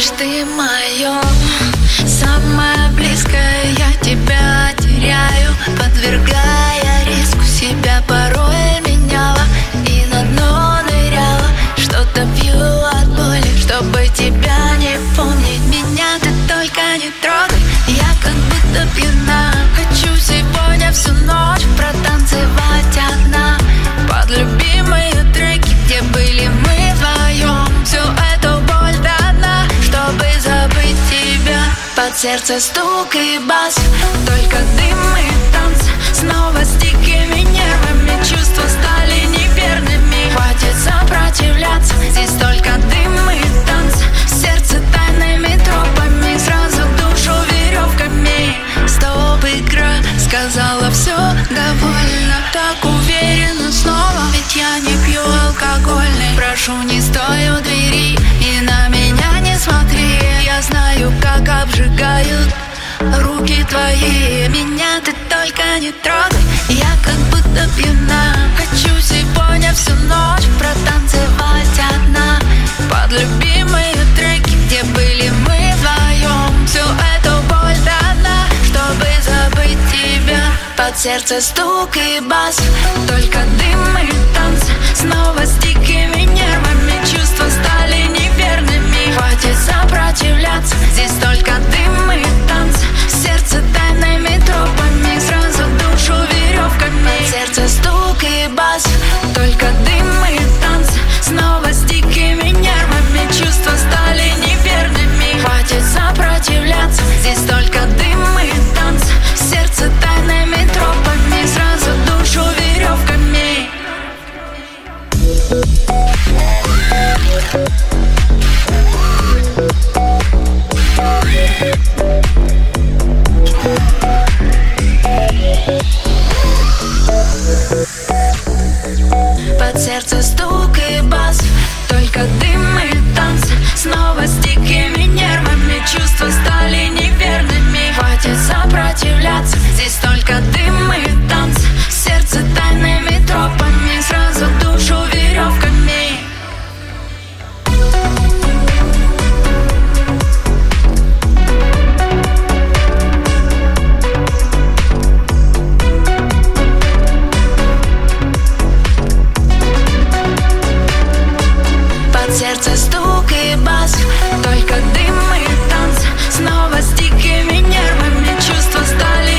знаешь, ты мое самое близкое, я тебя теряю, подвергая риску себя, порой меняла и на дно ныряла. Что-то пью от боли, чтобы тебя не помнить. Меня ты только не трогай, я как будто пьяна. Хочу сегодня всю ночь протанцевать одна под любимые треки, где были мы вдвоем. Всю эту боль до дна, чтобы забыть тебя. Под сердце стук и бас, только дым и танц. Снова с дикими нервами чувства стали неверными. Хватит сопротивляться, здесь только дым и танц. Сердце тайными тропами, сразу душу веревками. Стоп, игра, сказала все, довольно. Так уверена снова, ведь я не пью алкогольный. Прошу, не стой у двери и на меня не смотри. Я знаю, как обжигают руки твои. Меня ты только не трогай, я как будто пьяна. Хочу сегодня всю ночь протанцевать одна под любимые треки, где были мы вдвоем. Всю эту боль до дна, чтобы забыть тебя. Под сердце стук и бас, только дым и танц. Снова с дикими нервами чувства стали неверными. Хватит сопротивляться, здесь только дым и танц. Сердце тайными тропами, сразу душу веревками. Сердце стук и бас, только дым и танц. Снова с дикими нервами чувства стали неверными. Хватит сопротивляться, здесь только дым и танц. Сердце тайными тропами, сразу душу веревками. Под сердце стук и бас, только дым и танц. Снова с дикими нервами чувства стали неверными. Хватит сопротивляться, здесь только дым и танц. Сердце тайными тропами, сразу душу веревками. Сердце стук и бас, только дым и танц. Снова с дикими нервами чувства стали